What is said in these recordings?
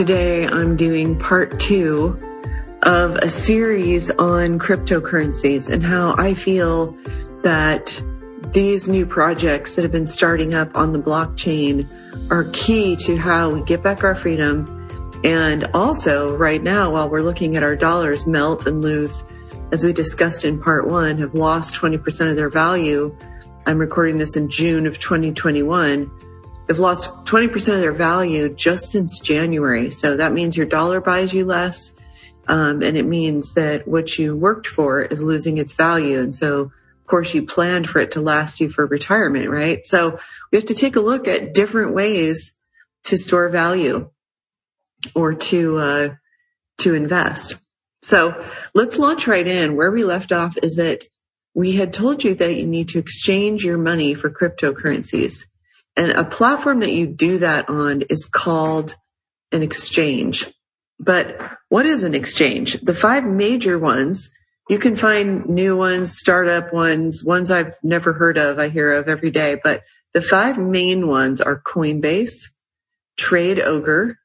today I'm doing part 2 of a series on cryptocurrencies and how I feel that these new projects that have been starting up on the blockchain are key to how we get back our freedom. And also right now, while we're looking at our dollars melt and lose, as we discussed in part 1, have lost 20% of their value. I'm recording this in June of 2021. They've lost 20% of their value just since January. So that means your dollar buys you less. And it means that what you worked for is losing its value. And so, of course, you planned for it to last you for retirement, right? So we have to take a look at different ways to store value or to invest. So let's launch right in. Where we left off is that we had told you that you need to exchange your money for cryptocurrencies. And a platform that you do that on is called an exchange. But what is an exchange? The 5 major ones, you can find new ones, startup ones, ones I've never heard of, I hear of every day. But the 5 main ones are Coinbase, Trade Ogre,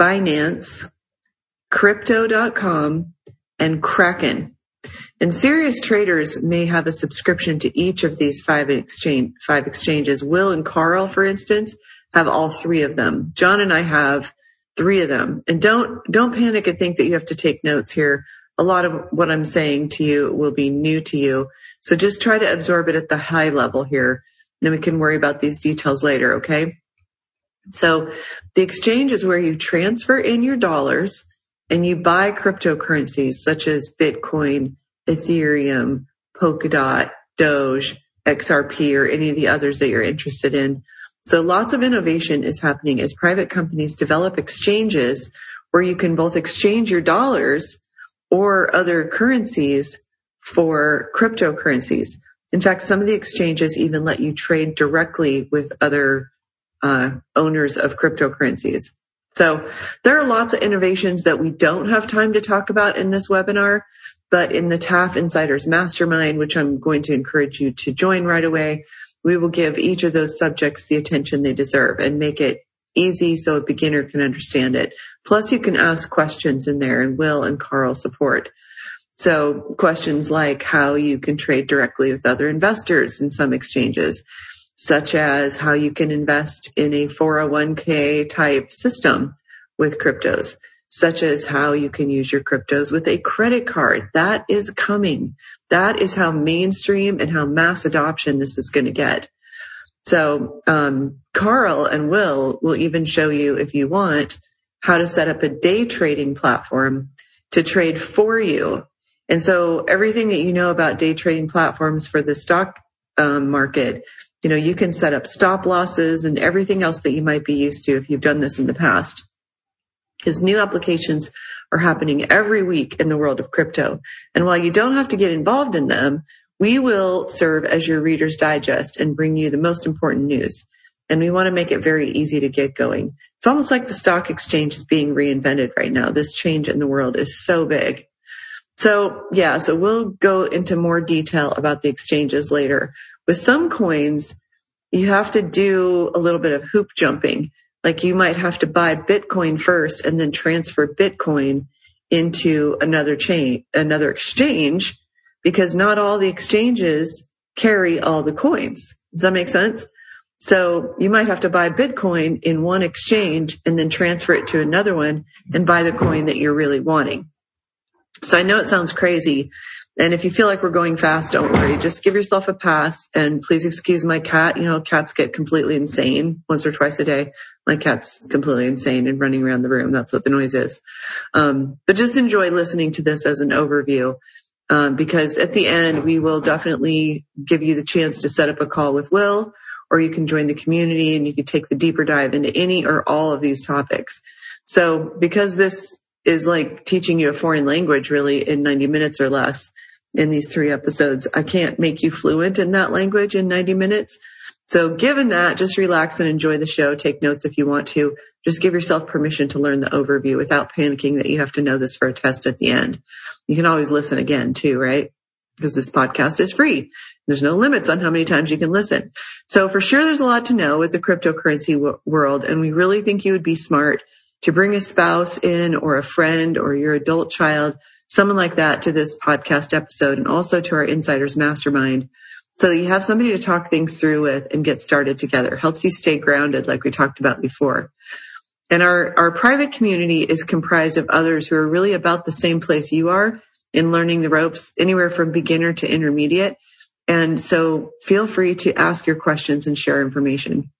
Binance, Crypto.com, and Kraken. And serious traders may have a subscription to each of these 5 exchanges. Will and Carl, for instance, have all 3 of them. John and I have 3 of them. And don't panic and think that you have to take notes here. A lot of what I'm saying to you will be new to you. So just try to absorb it at the high level here. Then we can worry about these details later, okay? So the exchange is where you transfer in your dollars and you buy cryptocurrencies such as Bitcoin, Ethereum, Polkadot, Doge, XRP, or any of the others that you're interested in. So lots of innovation is happening as private companies develop exchanges where you can both exchange your dollars or other currencies for cryptocurrencies. In fact, some of the exchanges even let you trade directly with other owners of cryptocurrencies. So there are lots of innovations that we don't have time to talk about in this webinar, but in the TAF Insiders Mastermind, which I'm going to encourage you to join right away, we will give each of those subjects the attention they deserve and make it easy so a beginner can understand it. Plus, you can ask questions in there, and Will and Carl support. So questions like how you can trade directly with other investors in some exchanges, such as how you can invest in a 401k type system with cryptos, such as how you can use your cryptos with a credit card. That is coming. That is how mainstream and how mass adoption this is going to get. So Carl and Will even show you, if you want, how to set up a day trading platform to trade for you. And so everything that you know about day trading platforms for the stock market, you know, you can set up stop losses and everything else that you might be used to if you've done this in the past. Because new applications are happening every week in the world of crypto. And while you don't have to get involved in them, we will serve as your Reader's Digest and bring you the most important news. And we want to make it very easy to get going. It's almost like the stock exchange is being reinvented right now. This change in the world is so big. So yeah, so we'll go into more detail about the exchanges later. With some coins, you have to do a little bit of hoop jumping. Like you might have to buy Bitcoin first and then transfer Bitcoin into another exchange, because not all the exchanges carry all the coins. Does that make sense? So you might have to buy Bitcoin in one exchange and then transfer it to another one and buy the coin that you're really wanting. So I know it sounds crazy. And if you feel like we're going fast, don't worry. Just give yourself a pass, and please excuse my cat. You know, cats get completely insane once or twice a day. My cat's completely insane and running around the room. That's what the noise is. But just enjoy listening to this as an overview, because at the end, we will definitely give you the chance to set up a call with Will, or you can join the community and you can take the deeper dive into any or all of these topics. So because this is like teaching you a foreign language really in 90 minutes or less, in these 3 episodes, I can't make you fluent in that language in 90 minutes. So given that, just relax and enjoy the show. Take notes if you want to. Just give yourself permission to learn the overview without panicking that you have to know this for a test at the end. You can always listen again too, right? Because this podcast is free. There's no limits on how many times you can listen. So for sure, there's a lot to know with the cryptocurrency world, and we really think you would be smart to bring a spouse in or a friend or your adult child, someone like that, to this podcast episode and also to our Insiders Mastermind, so that you have somebody to talk things through with and get started together. Helps you stay grounded, like we talked about before. And our private community is comprised of others who are really about the same place you are in learning the ropes, anywhere from beginner to intermediate. And so feel free to ask your questions and share information.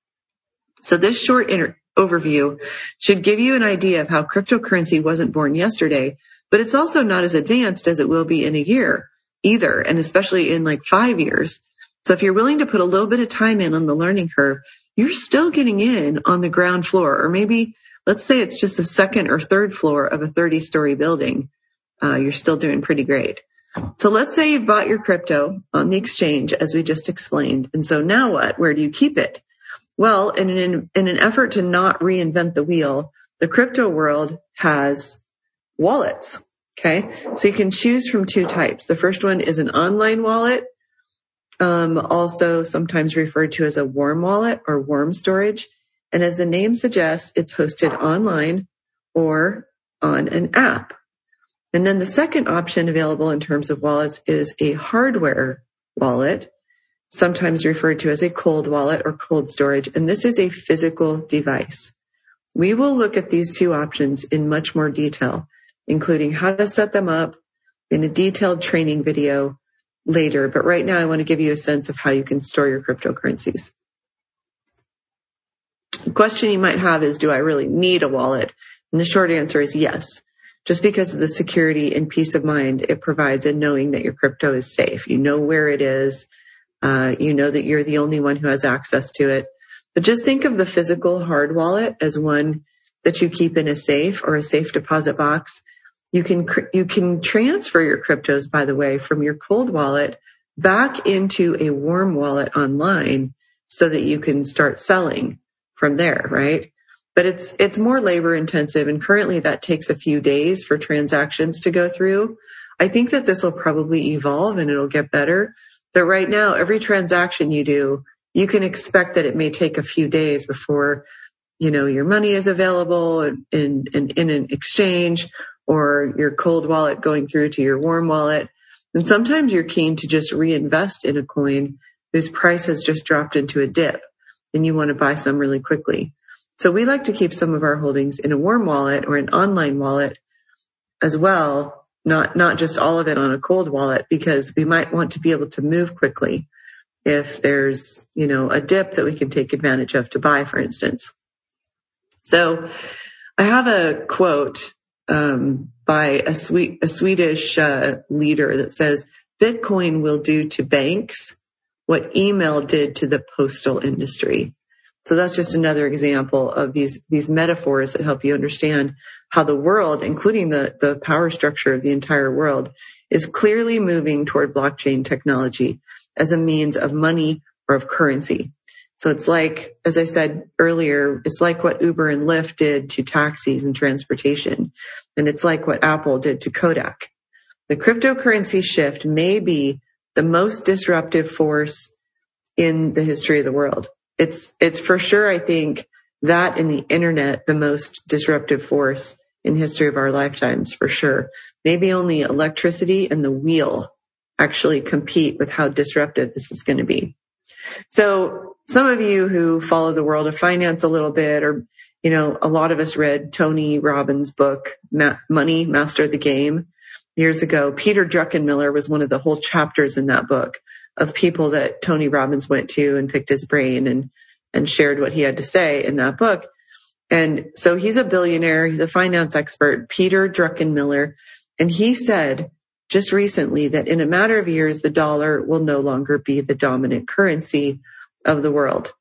So this short overview should give you an idea of how cryptocurrency wasn't born yesterday, but it's also not as advanced as it will be in a year either, and especially in like 5 years. So if you're willing to put a little bit of time in on the learning curve, you're still getting in on the ground floor, or maybe let's say it's just the second or third floor of a 30-story building. You're still doing pretty great. So let's say you've bought your crypto on the exchange, as we just explained. And so now what? Where do you keep it? Well, in an effort to not reinvent the wheel, the crypto world has wallets. Okay. So you can choose from two types. The first one is an online wallet, also sometimes referred to as a warm wallet or warm storage. And as the name suggests, it's hosted online or on an app. And then the second option available in terms of wallets is a hardware wallet, sometimes referred to as a cold wallet or cold storage. And this is a physical device. We will look at these two options in much more detail, including how to set them up in a detailed training video later. But right now, I want to give you a sense of how you can store your cryptocurrencies. The question you might have is, do I really need a wallet? And the short answer is yes. Just because of the security and peace of mind it provides in knowing that your crypto is safe. You know where it is. You know that you're the only one who has access to it. But just think of the physical hard wallet as one that you keep in a safe or a safe deposit box. You can transfer your cryptos, by the way, from your cold wallet back into a warm wallet online so that you can start selling from there, right? But it's more labor intensive, and currently that takes a few days for transactions to go through. I think that this will probably evolve and it'll get better. But right now, every transaction you do, you can expect that it may take a few days before, you know, your money is available in an exchange or your cold wallet going through to your warm wallet. And sometimes you're keen to just reinvest in a coin whose price has just dropped into a dip and you want to buy some really quickly. So we like to keep some of our holdings in a warm wallet or an online wallet as well, not just all of it on a cold wallet, because we might want to be able to move quickly if there's, you know, a dip that we can take advantage of to buy, for instance. So I have a quote by a Swedish leader that says, Bitcoin will do to banks what email did to the postal industry. So that's just another example of these metaphors that help you understand how the world, including the power structure of the entire world, is clearly moving toward blockchain technology as a means of money or of currency. So it's like, as I said earlier, it's like what Uber and Lyft did to taxis and transportation. And it's like what Apple did to Kodak. The cryptocurrency shift may be the most disruptive force in the history of the world. It's for sure, I think, that in the internet, the most disruptive force in history of our lifetimes, for sure. Maybe only electricity and the wheel actually compete with how disruptive this is going to be. So some of you who follow the world of finance a little bit, or, you know, a lot of us read Tony Robbins' book, Money, Master the Game, years ago. Peter Druckenmiller was one of the whole chapters in that book of people that Tony Robbins went to and picked his brain and shared what he had to say in that book. And so he's a billionaire, he's a finance expert, Peter Druckenmiller. And he said just recently that in a matter of years, the dollar will no longer be the dominant currency of the world.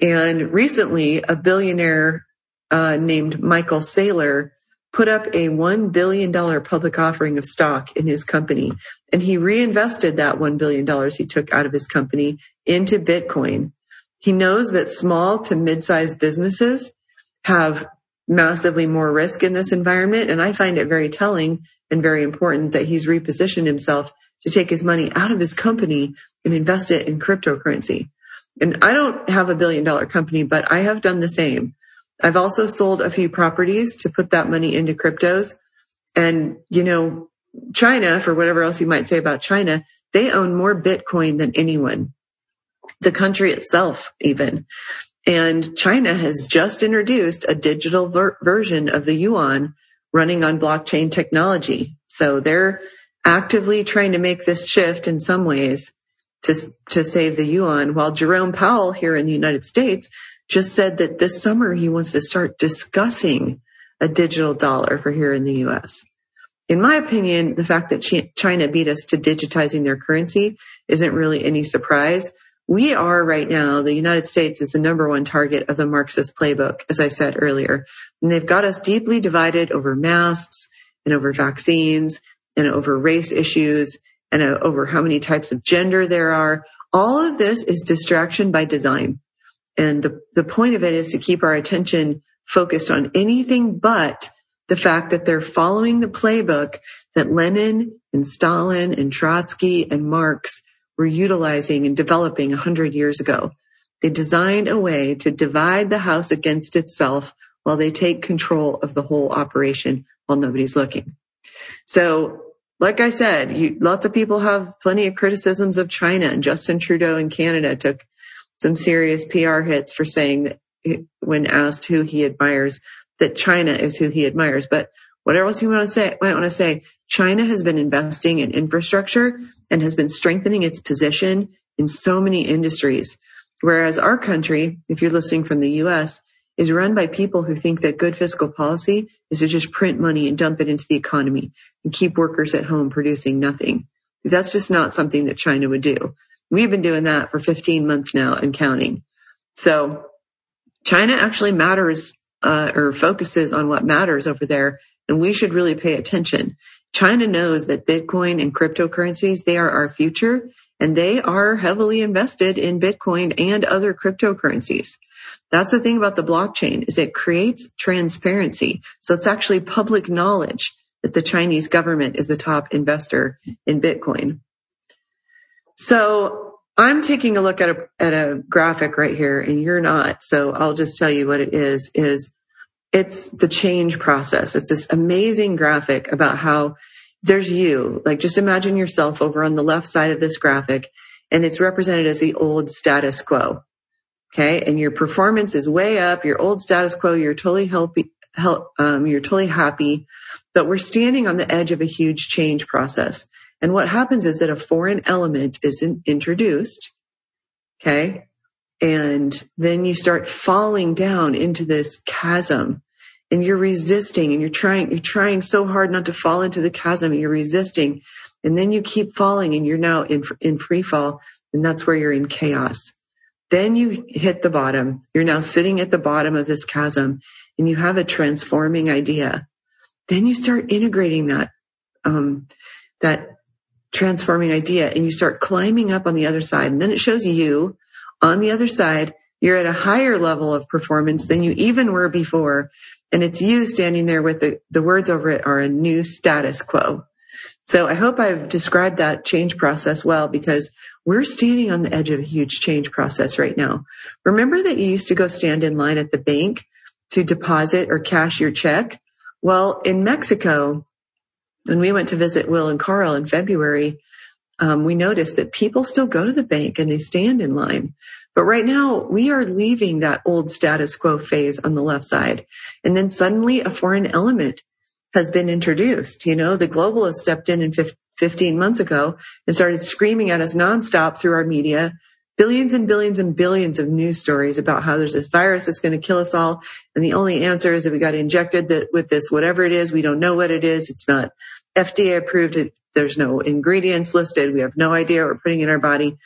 And recently, a billionaire named Michael Saylor put up a $1 billion public offering of stock in his company. And he reinvested that $1 billion he took out of his company into Bitcoin. He knows that small to mid-sized businesses have massively more risk in this environment. And I find it very telling and very important that he's repositioned himself to take his money out of his company and invest it in cryptocurrency. And I don't have a $1 billion company, but I have done the same. I've also sold a few properties to put that money into cryptos. And, you know, China, for whatever else you might say about China, they own more Bitcoin than anyone, the country itself even. And China has just introduced a digital version of the yuan running on blockchain technology. So they're actively trying to make this shift in some ways to save the yuan, while Jerome Powell here in the United States just said that this summer he wants to start discussing a digital dollar for here in the U.S. In my opinion, the fact that China beat us to digitizing their currency isn't really any surprise. We are right now, the United States is the number one target of the Marxist playbook, as I said earlier. And they've got us deeply divided over masks and over vaccines and over race issues and over how many types of gender there are. All of this is distraction by design. And the point of it is to keep our attention focused on anything but the fact that they're following the playbook that Lenin and Stalin and Trotsky and Marx were utilizing and developing 100 years ago. They designed a way to divide the house against itself while they take control of the whole operation while nobody's looking. So, like I said, lots of people have plenty of criticisms of China, and Justin Trudeau in Canada took some serious PR hits for saying that when asked who he admires, that China is who he admires. But whatever else you might want to say, China has been investing in infrastructure and has been strengthening its position in so many industries. Whereas our country, if you're listening from the US, is run by people who think that good fiscal policy is to just print money and dump it into the economy and keep workers at home producing nothing. That's just not something that China would do. We've been doing that for 15 months now and counting. So China actually matters or focuses on what matters over there, and we should really pay attention. China knows that Bitcoin and cryptocurrencies, they are our future, and they are heavily invested in Bitcoin and other cryptocurrencies. That's the thing about the blockchain, is it creates transparency. So it's actually public knowledge that the Chinese government is the top investor in Bitcoin. So I'm taking a look at a graphic right here, and you're not. So I'll just tell you what it is it's the change process. It's this amazing graphic about how there's you, like just imagine yourself over on the left side of this graphic, and it's represented as the old status quo. Okay. And your performance is way up, your old status quo, you're totally healthy, you're totally happy, but we're standing on the edge of a huge change process. And what happens is that a foreign element is introduced, okay? And then you start falling down into this chasm, and you're resisting, and you're trying so hard not to fall into the chasm, and you're resisting, and then you keep falling, and you're now in free fall, and that's where you're in chaos. Then you hit the bottom. You're now sitting at the bottom of this chasm, and you have a transforming idea. Then you start integrating that transforming idea, and you start climbing up on the other side. And then it shows you on the other side, you're at a higher level of performance than you even were before. And it's you standing there with the words over it are a new status quo. So I hope I've described that change process well, because we're standing on the edge of a huge change process right now. Remember that you used to go stand in line at the bank to deposit or cash your check? Well, in Mexico, when we went to visit Will and Carl in February, we noticed that people still go to the bank and they stand in line. But right now, we are leaving that old status quo phase on the left side. And then suddenly a foreign element has been introduced. You know, the globalists stepped in 15 months ago and started screaming at us nonstop through our media, billions and billions and billions of news stories about how there's this virus that's going to kill us all. And the only answer is that we got injected with this, whatever it is. We don't know what it is. It's not FDA approved. There's no ingredients listed. We have no idea what we're putting in our body.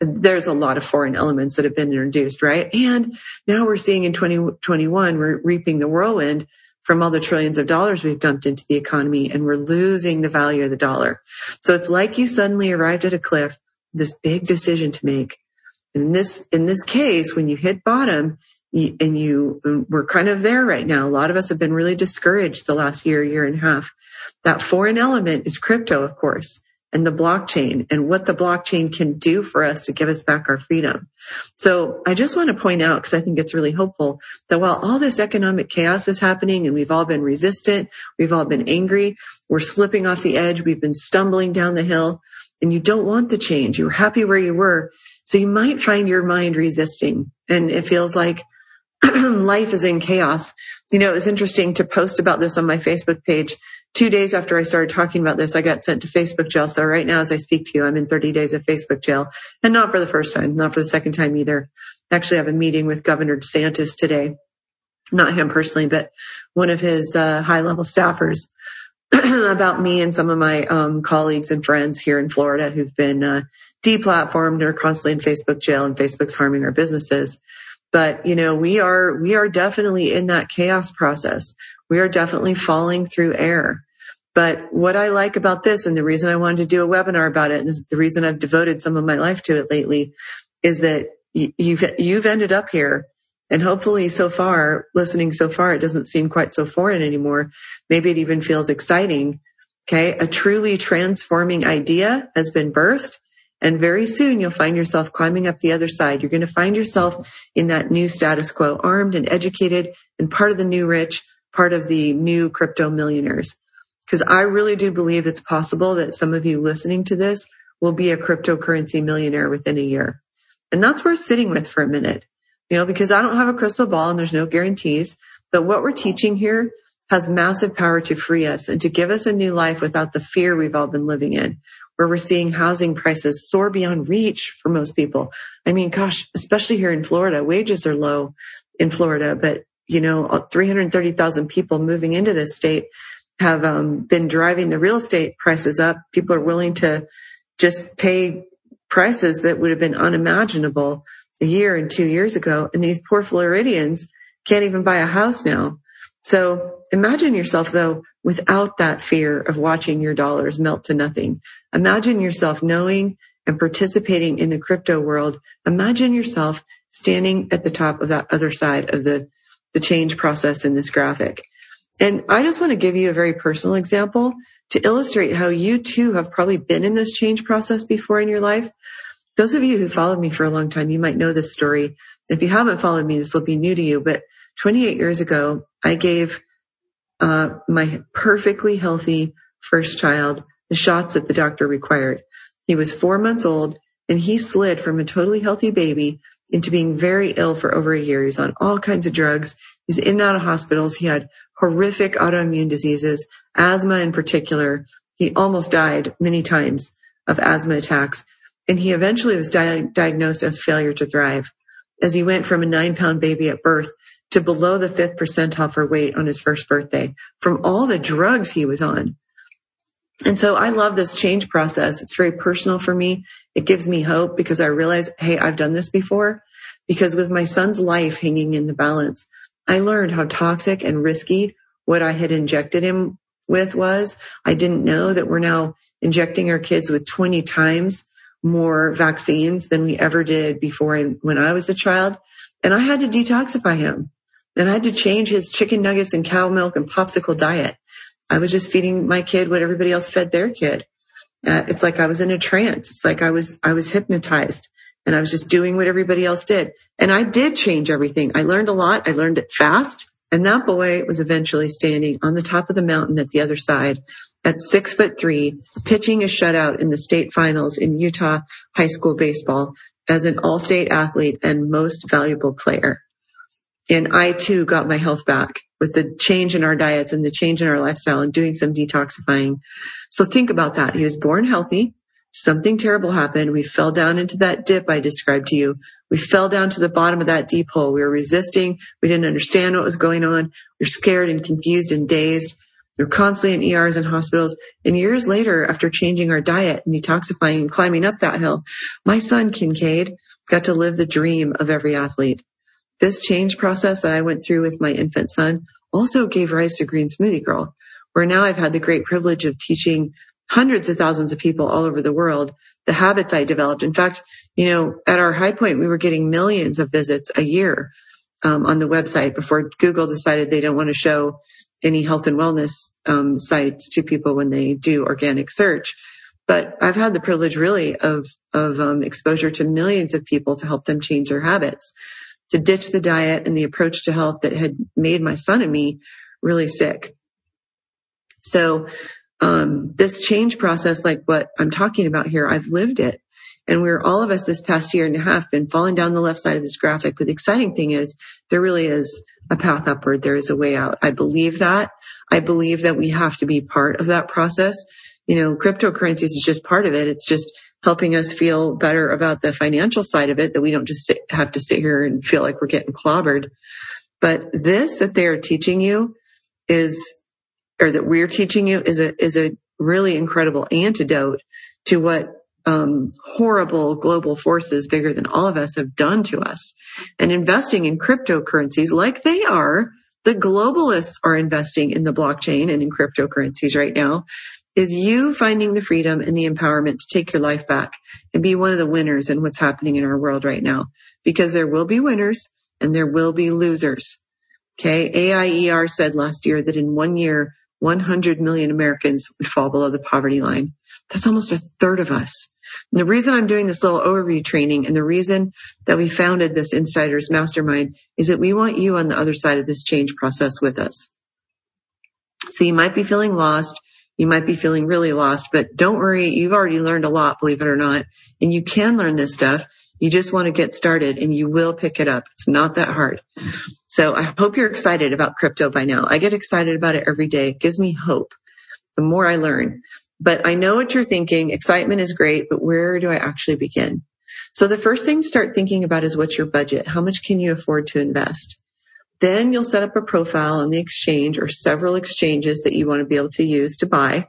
There's a lot of foreign elements that have been introduced, right? And now we're seeing in 2021, we're reaping the whirlwind from all the trillions of dollars we've dumped into the economy, and we're losing the value of the dollar. So it's like you suddenly arrived at a cliff, this big decision to make. And in this case, when you hit bottom, we're kind of there right now. A lot of us have been really discouraged the last year and a half. That foreign element is crypto, of course. and the blockchain and what the blockchain can do for us to give us back our freedom. So I just want to point out, because I think it's really helpful, that while all this economic chaos is happening and we've all been resistant, we've all been angry, we're slipping off the edge, we've been stumbling down the hill, and you don't want the change. You were happy where you were. So you might find your mind resisting, and it feels like life is in chaos. You know, it was interesting to post about this on my Facebook page. 2 days after I started talking about this, I got sent to Facebook jail. So right now, as I speak to you, I'm in 30 days of Facebook jail, and not for the first time, not for the second time either. Actually, I have a meeting with Governor DeSantis today, not him personally, but one of his high-level staffers about me and some of my colleagues and friends here in Florida who've been deplatformed, are constantly in Facebook jail, and Facebook's harming our businesses. But, you know, we are definitely in that chaos process. We are definitely falling through air. But what I like about this, and the reason I wanted to do a webinar about it, and the reason I've devoted some of my life to it lately, is that you've ended up here. And hopefully so far, it doesn't seem quite so foreign anymore. Maybe it even feels exciting. Okay. A truly transforming idea has been birthed. And very soon you'll find yourself climbing up the other side. You're going to find yourself in that new status quo, armed and educated and part of the new rich, part of the new crypto millionaires. Because I really do believe it's possible that some of you listening to this will be a cryptocurrency millionaire within a year. And that's worth sitting with for a minute, you know, because I don't have a crystal ball and there's no guarantees. But what we're teaching here has massive power to free us and to give us a new life without the fear we've all been living in, where we're seeing housing prices soar beyond reach for most people. I mean, gosh, especially here in Florida, wages are low in Florida, but, you know, 330,000 people moving into this state have been driving the real estate prices up. People are willing to just pay prices that would have been unimaginable a year and 2 years ago. And these poor Floridians can't even buy a house now. So imagine yourself, though, without that fear of watching your dollars melt to nothing. Imagine yourself knowing and participating in the crypto world. Imagine yourself standing at the top of that other side of the change process in this graphic. And I just want to give you a very personal example to illustrate how you too have probably been in this change process before in your life. Those of you who followed me for a long time, you might know this story. If you haven't followed me, this will be new to you. But 28 years ago, I gave my perfectly healthy first child the shots that the doctor required. He was 4 months old, and he slid from a totally healthy baby into being very ill for over a year. He was on all kinds of drugs. He was in and out of hospitals. He had horrific autoimmune diseases, asthma in particular. He almost died many times of asthma attacks. And he eventually was diagnosed as failure to thrive, as he went from a 9-pound baby at birth to below the 5th percentile for weight on his first birthday from all the drugs he was on. And so I love this change process. It's very personal for me. It gives me hope because I realize, hey, I've done this before. Because with my son's life hanging in the balance, I learned how toxic and risky what I had injected him with was. I didn't know that we're now injecting our kids with 20 times more vaccines than we ever did before when I was a child. And I had to detoxify him. And I had to change his chicken nuggets and cow milk and popsicle diet. I was just feeding my kid what everybody else fed their kid. It's like I was in a trance. It's like I was hypnotized, and I was just doing what everybody else did. And I did change everything. I learned a lot. I learned it fast. And that boy was eventually standing on the top of the mountain at the other side at 6'3", pitching a shutout in the state finals in Utah high school baseball as an all-state athlete and most valuable player. And I too got my health back with the change in our diets and the change in our lifestyle and doing some detoxifying. So think about that. He was born healthy. Something terrible happened. We fell down into that dip I described to you. We fell down to the bottom of that deep hole. We were resisting. We didn't understand what was going on. We were scared and confused and dazed. We were constantly in ERs and hospitals. And years later, after changing our diet and detoxifying and climbing up that hill, my son, Kincaid, got to live the dream of every athlete. This change process that I went through with my infant son also gave rise to Green Smoothie Girl, where now I've had the great privilege of teaching hundreds of thousands of people all over the world the habits I developed. In fact, you know, at our high point, we were getting millions of visits a year on the website before Google decided they don't want to show any health and wellness sites to people when they do organic search. But I've had the privilege really of exposure to millions of people to help them change their habits, to ditch the diet and the approach to health that had made my son and me really sick. So this change process, like what I'm talking about here, I've lived it. And we're all of us this past year and a half been falling down the left side of this graphic. But the exciting thing is there really is a path upward. There is a way out. I believe that. I believe that we have to be part of that process. You know, cryptocurrencies is just part of it. It's just helping us feel better about the financial side of it, that we don't just have to sit here and feel like we're getting clobbered. But this that they are teaching you is, or that we're teaching you is a really incredible antidote to what horrible global forces bigger than all of us have done to us. And investing in cryptocurrencies like they are, the globalists are investing in the blockchain and in cryptocurrencies right now, is you finding the freedom and the empowerment to take your life back and be one of the winners in what's happening in our world right now. Because there will be winners and there will be losers. Okay. AIER said last year that in 1 year, 100 million Americans would fall below the poverty line. That's almost a third of us. And the reason I'm doing this little overview training and the reason that we founded this Insiders Mastermind is that we want you on the other side of this change process with us. So you might be feeling lost. You might be feeling really lost, but don't worry. You've already learned a lot, believe it or not. And you can learn this stuff. You just want to get started and you will pick it up. It's not that hard. So I hope you're excited about crypto by now. I get excited about it every day. It gives me hope the more I learn. But I know what you're thinking. Excitement is great, but where do I actually begin? So the first thing to start thinking about is what's your budget? How much can you afford to invest? Then you'll set up a profile on the exchange or several exchanges that you want to be able to use to buy.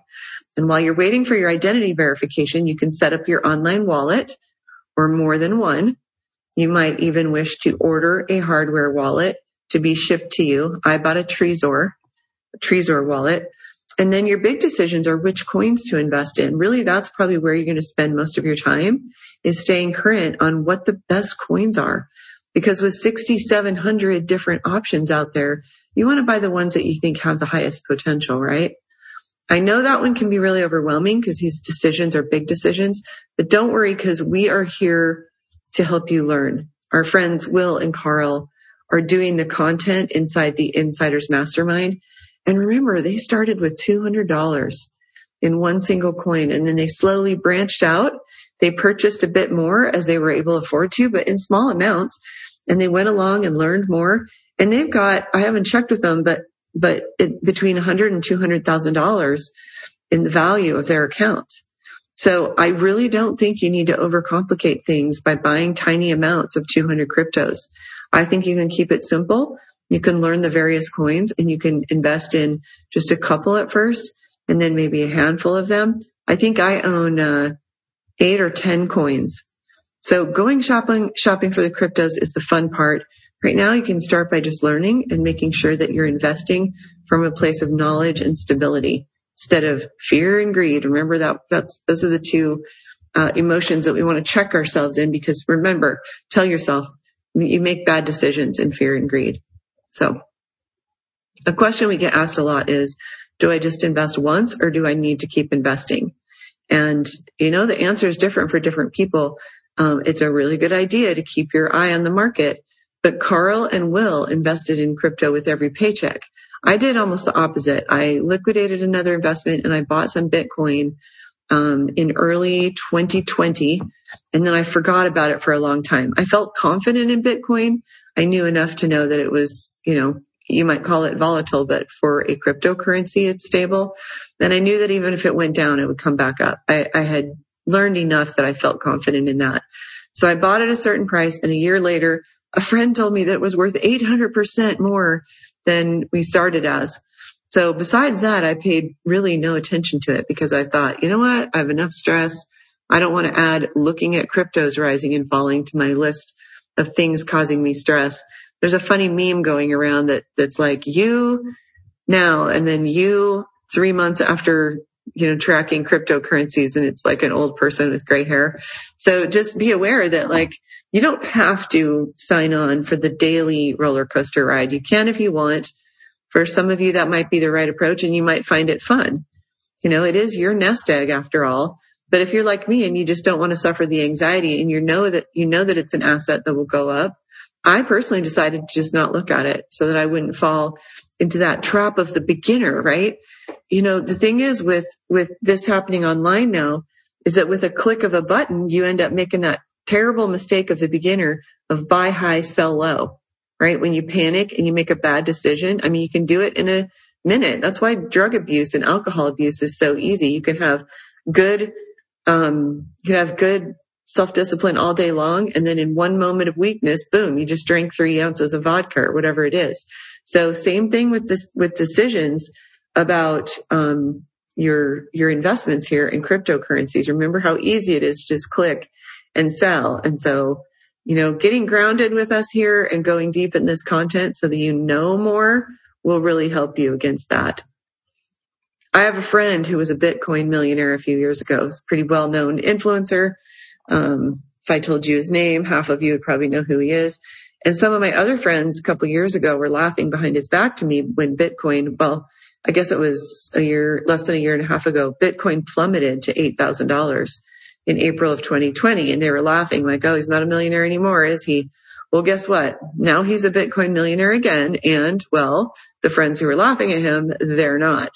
And while you're waiting for your identity verification, you can set up your online wallet or more than one. You might even wish to order a hardware wallet to be shipped to you. I bought a Trezor wallet. And then your big decisions are which coins to invest in. Really, that's probably where you're going to spend most of your time, is staying current on what the best coins are. Because with 6,700 different options out there, you want to buy the ones that you think have the highest potential, right? I know that one can be really overwhelming because these decisions are big decisions, but don't worry because we are here to help you learn. Our friends Will and Carl are doing the content inside the Insiders Mastermind. And remember, they started with $200 in one single coin, and then they slowly branched out. They purchased a bit more as they were able to afford to, but in small amounts. And they went along and learned more. And they've got, I haven't checked with them, but between $100,000 and $200,000 in the value of their accounts. So I really don't think you need to overcomplicate things by buying tiny amounts of 200 cryptos. I think you can keep it simple. You can learn the various coins and you can invest in just a couple at first and then maybe a handful of them. I think I own 8 or 10 coins. So going shopping for the cryptos is the fun part. Right now, you can start by just learning and making sure that you're investing from a place of knowledge and stability instead of fear and greed. Remember that those are the two emotions that we want to check ourselves in, because remember, tell yourself you make bad decisions in fear and greed. So a question we get asked a lot is, do I just invest once or do I need to keep investing? And, you know, the answer is different for different people. It's a really good idea to keep your eye on the market. But Carl and Will invested in crypto with every paycheck. I did almost the opposite. I liquidated another investment and I bought some Bitcoin in early 2020. And then I forgot about it for a long time. I felt confident in Bitcoin. I knew enough to know that it was, you know, you might call it volatile, but for a cryptocurrency, it's stable. And I knew that even if it went down, it would come back up. I had learned enough that I felt confident in that. So I bought at a certain price. And a year later, a friend told me that it was worth 800% more than we started as. So besides that, I paid really no attention to it because I thought, you know what? I have enough stress. I don't want to add looking at cryptos rising and falling to my list of things causing me stress. There's a funny meme going around that's like, you now, and then you 3 months after, you know, tracking cryptocurrencies, and it's like an old person with gray hair. So just be aware that, like, you don't have to sign on for the daily roller coaster ride. You can if you want. For some of you, that might be the right approach, and you might find it fun. You know, it is your nest egg after all. But if you're like me and you just don't want to suffer the anxiety and you know that it's an asset that will go up, I personally decided to just not look at it so that I wouldn't fall into that trap of the beginner, right? You know, the thing is with this happening online now is that with a click of a button, you end up making that terrible mistake of the beginner of buy high, sell low, right? When you panic and you make a bad decision, I mean, you can do it in a minute. That's why drug abuse and alcohol abuse is so easy. You can have good self-discipline all day long. And then in one moment of weakness, boom, you just drank 3 ounces of vodka or whatever it is. So same thing with this, with decisions about, your investments here in cryptocurrencies. Remember how easy it is to just click and sell. And so, you know, getting grounded with us here and going deep in this content so that you know more will really help you against that. I have a friend who was a Bitcoin millionaire a few years ago. He's a pretty well-known influencer. If I told you his name, half of you would probably know who he is. And some of my other friends a couple years ago were laughing behind his back to me when Bitcoin, well, I guess it was less than a year and a half ago, Bitcoin plummeted to $8,000 in April of 2020. And they were laughing like, oh, he's not a millionaire anymore, is he? Well, guess what? Now he's a Bitcoin millionaire again. And well, the friends who were laughing at him, they're not.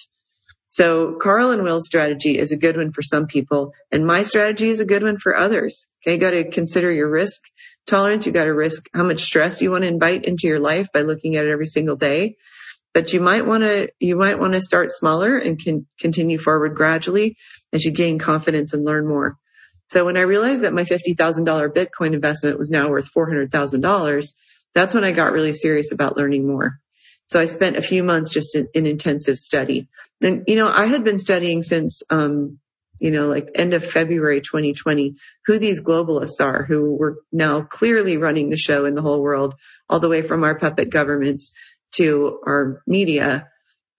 So Carl and Will's strategy is a good one for some people, and my strategy is a good one for others. Okay, you got to consider your risk tolerance. You got to risk how much stress you want to invite into your life by looking at it every single day. But you might want to start smaller and continue forward gradually as you gain confidence and learn more. So when I realized that my $50,000 Bitcoin investment was now worth $400,000, that's when I got really serious about learning more. So I spent a few months just in intensive study. And, you know, I had been studying since, like end of February 2020, who these globalists are, who were now clearly running the show in the whole world, all the way from our puppet governments to our media,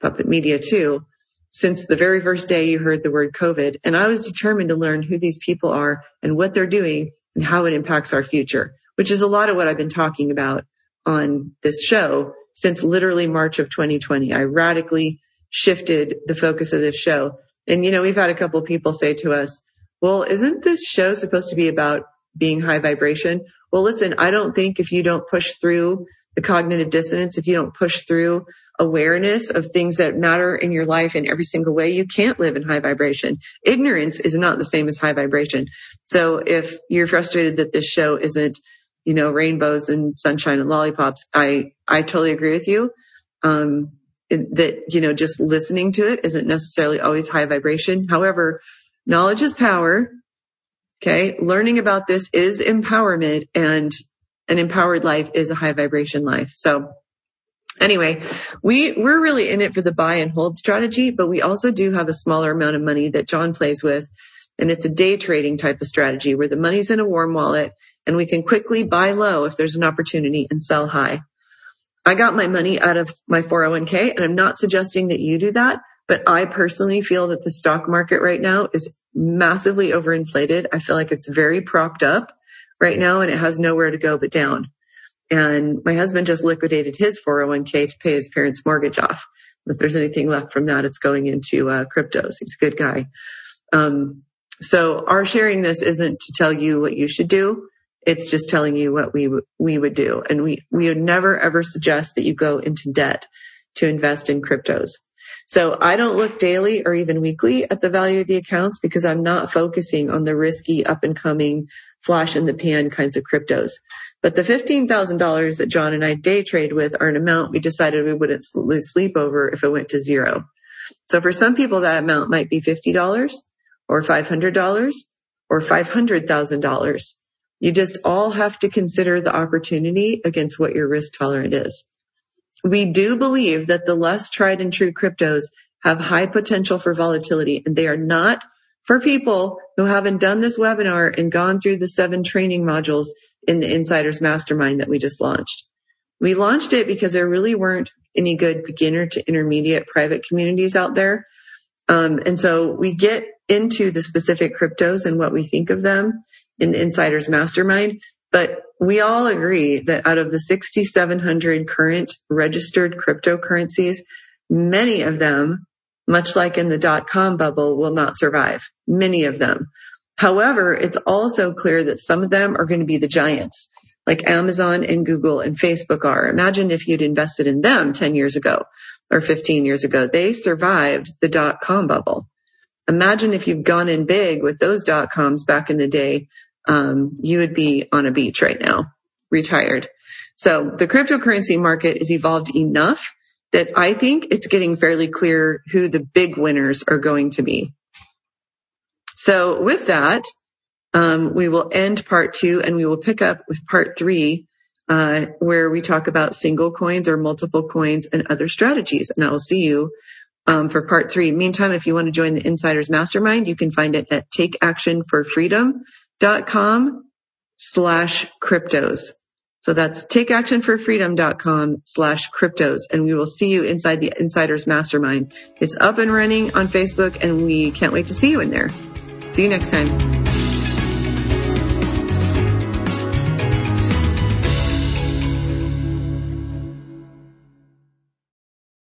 puppet media too, since the very first day you heard the word COVID. And I was determined to learn who these people are and what they're doing and how it impacts our future, which is a lot of what I've been talking about on this show since literally March of 2020. I radically shifted the focus of this show. And, you know, we've had a couple of people say to us, well, isn't this show supposed to be about being high vibration? Well, listen, I don't think if you don't push through the cognitive dissonance, if you don't push through awareness of things that matter in your life in every single way, you can't live in high vibration. Ignorance is not the same as high vibration. So if you're frustrated that this show isn't, you know, rainbows and sunshine and lollipops, I totally agree with you. That, you know, just listening to it isn't necessarily always high vibration. However, knowledge is power. Okay. Learning about this is empowerment, and an empowered life is a high vibration life. So anyway, we're really in it for the buy and hold strategy, but we also do have a smaller amount of money that John plays with. And it's a day trading type of strategy where the money's in a warm wallet and we can quickly buy low if there's an opportunity and sell high. I got my money out of my 401k, and I'm not suggesting that you do that, but I personally feel that the stock market right now is massively overinflated. I feel like it's very propped up right now and it has nowhere to go but down. And my husband just liquidated his 401k to pay his parents' mortgage off. If there's anything left from that, it's going into cryptos. He's a good guy. So our sharing this isn't to tell you what you should do. It's just telling you what we would do. And we would never, ever suggest that you go into debt to invest in cryptos. So I don't look daily or even weekly at the value of the accounts because I'm not focusing on the risky up and coming flash in the pan kinds of cryptos. But the $15,000 that John and I day trade with are an amount we decided we wouldn't lose sleep over if it went to zero. So for some people, that amount might be $50 or $500 or $500,000. You just all have to consider the opportunity against what your risk tolerance is. We do believe that the less tried and true cryptos have high potential for volatility, and they are not for people who haven't done this webinar and gone through the 7 training modules in the Insiders Mastermind that we just launched. We launched it because there really weren't any good beginner to intermediate private communities out there. And so we get into the specific cryptos and what we think of them in the Insiders Mastermind, but we all agree that out of the 6,700 current registered cryptocurrencies, many of them, much like in the .com bubble, will not survive. Many of them. However, it's also clear that some of them are going to be the giants, like Amazon and Google and Facebook are. Imagine if you'd invested in them 10 years ago or 15 years ago. They survived the dot-com bubble. Imagine if you'd gone in big with those dot-coms back in the day, you would be on a beach right now, retired. So the cryptocurrency market is evolved enough that I think it's getting fairly clear who the big winners are going to be. So with that, we will end part two and we will pick up with part three, where we talk about single coins or multiple coins and other strategies. And I will see you for part three. Meantime, if you want to join the Insiders Mastermind, you can find it at takeactionforfreedom.com/cryptos. So that's takeactionforfreedom.com/cryptos. And we will see you inside the Insiders Mastermind. It's up and running on Facebook and we can't wait to see you in there. See you next time.